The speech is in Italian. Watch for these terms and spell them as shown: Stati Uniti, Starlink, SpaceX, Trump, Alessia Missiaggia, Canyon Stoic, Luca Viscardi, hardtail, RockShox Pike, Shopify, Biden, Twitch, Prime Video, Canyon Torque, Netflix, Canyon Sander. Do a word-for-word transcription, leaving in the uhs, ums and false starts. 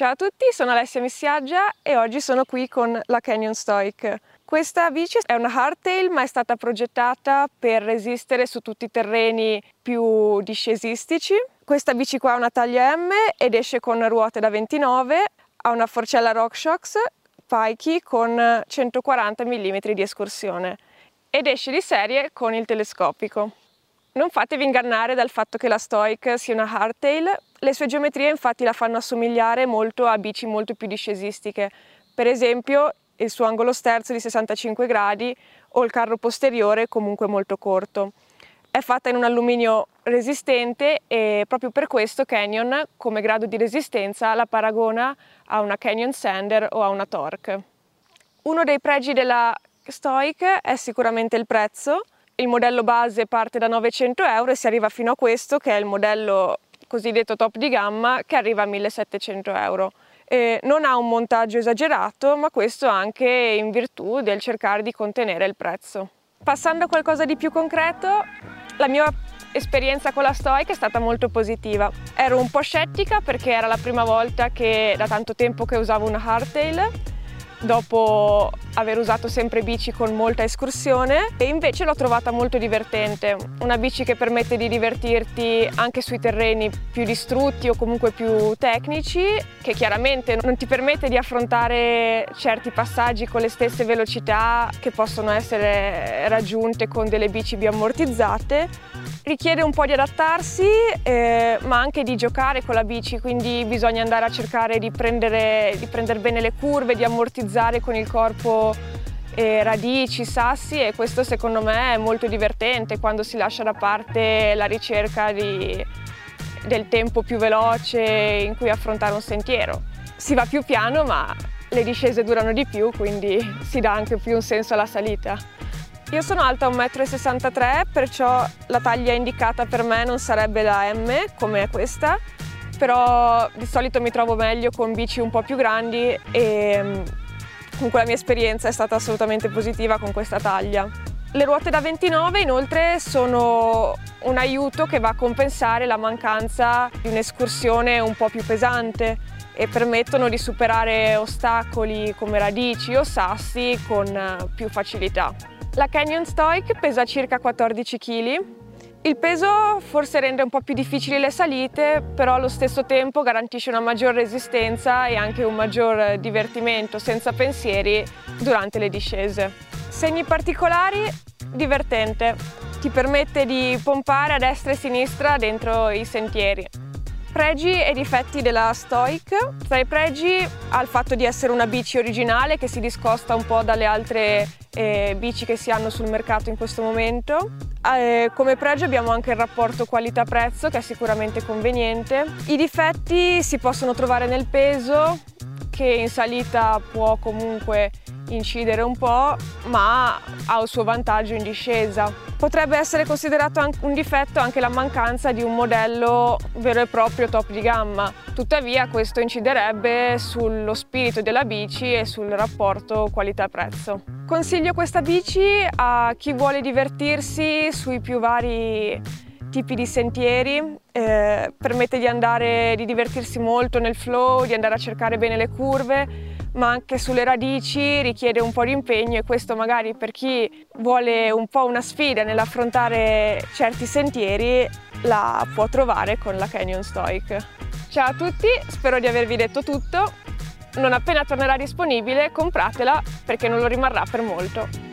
Ciao a tutti, sono Alessia Missiaggia e oggi sono qui con la Canyon Stoic. Questa bici è una hardtail ma è stata progettata per resistere su tutti i terreni più discesistici. Questa bici qua ha una taglia M ed esce con ruote da ventinove, ha una forcella RockShox Pike con centoquaranta millimetri di escursione ed esce di serie con il telescopico. Non fatevi ingannare dal fatto che la Stoic sia una hardtail, le sue geometrie infatti la fanno assomigliare molto a bici molto più discesistiche, per esempio il suo angolo sterzo di sessantacinque gradi o il carro posteriore comunque molto corto. È fatta in un alluminio resistente e proprio per questo Canyon, come grado di resistenza, la paragona a una Canyon Sander o a una Torque. Uno dei pregi della Stoic è sicuramente il prezzo. Il modello base parte da novecento euro e si arriva fino a questo, che è il modello cosiddetto top di gamma, che arriva a millesettecento euro. E non ha un montaggio esagerato, ma questo anche in virtù del cercare di contenere il prezzo. Passando a qualcosa di più concreto, la mia esperienza con la Stoic è stata molto positiva. Ero un po' scettica perché era la prima volta che da tanto tempo che usavo una hardtail, dopo aver usato sempre bici con molta escursione, e invece l'ho trovata molto divertente, una bici che permette di divertirti anche sui terreni più distrutti o comunque più tecnici, che chiaramente non ti permette di affrontare certi passaggi con le stesse velocità che possono essere raggiunte con delle bici più ammortizzate. Richiede un po' di adattarsi eh, ma anche di giocare con la bici, quindi bisogna andare a cercare di prendere, di prendere bene le curve, di ammortizzare con il corpo eh, radici, sassi, e questo secondo me è molto divertente quando si lascia da parte la ricerca di, del tempo più veloce in cui affrontare un sentiero. Si va più piano ma le discese durano di più, quindi si dà anche più un senso alla salita. Io sono alta un metro e sessantatré, perciò la taglia indicata per me non sarebbe la M come questa, però di solito mi trovo meglio con bici un po' più grandi e comunque la mia esperienza è stata assolutamente positiva con questa taglia. Le ruote da ventinove inoltre sono un aiuto che va a compensare la mancanza di un'escursione un po' più pesante e permettono di superare ostacoli come radici o sassi con più facilità. La Canyon Stoic pesa circa quattordici chili. Il peso forse rende un po' più difficili le salite, però allo stesso tempo garantisce una maggior resistenza e anche un maggior divertimento senza pensieri durante le discese. Segni particolari? Divertente. Ti permette di pompare a destra e a sinistra dentro i sentieri. Pregi e difetti della Stoic. Tra i pregi ha il fatto di essere una bici originale che si discosta un po' dalle altre eh, bici che si hanno sul mercato in questo momento. Eh, come pregio abbiamo anche il rapporto qualità-prezzo che è sicuramente conveniente. I difetti si possono trovare nel peso, che in salita può comunque incidere un po', ma ha un suo vantaggio in discesa. Potrebbe essere considerato un difetto anche la mancanza di un modello vero e proprio top di gamma, tuttavia questo inciderebbe sullo spirito della bici e sul rapporto qualità-prezzo. Consiglio questa bici a chi vuole divertirsi sui più vari tipi di sentieri, eh, permette di andare, di divertirsi molto nel flow, di andare a cercare bene le curve, ma anche sulle radici richiede un po' di impegno, e questo magari per chi vuole un po' una sfida nell'affrontare certi sentieri la può trovare con la Canyon Stoic. Ciao a tutti, spero di avervi detto tutto. Non appena tornerà disponibile, compratela perché non lo rimarrà per molto.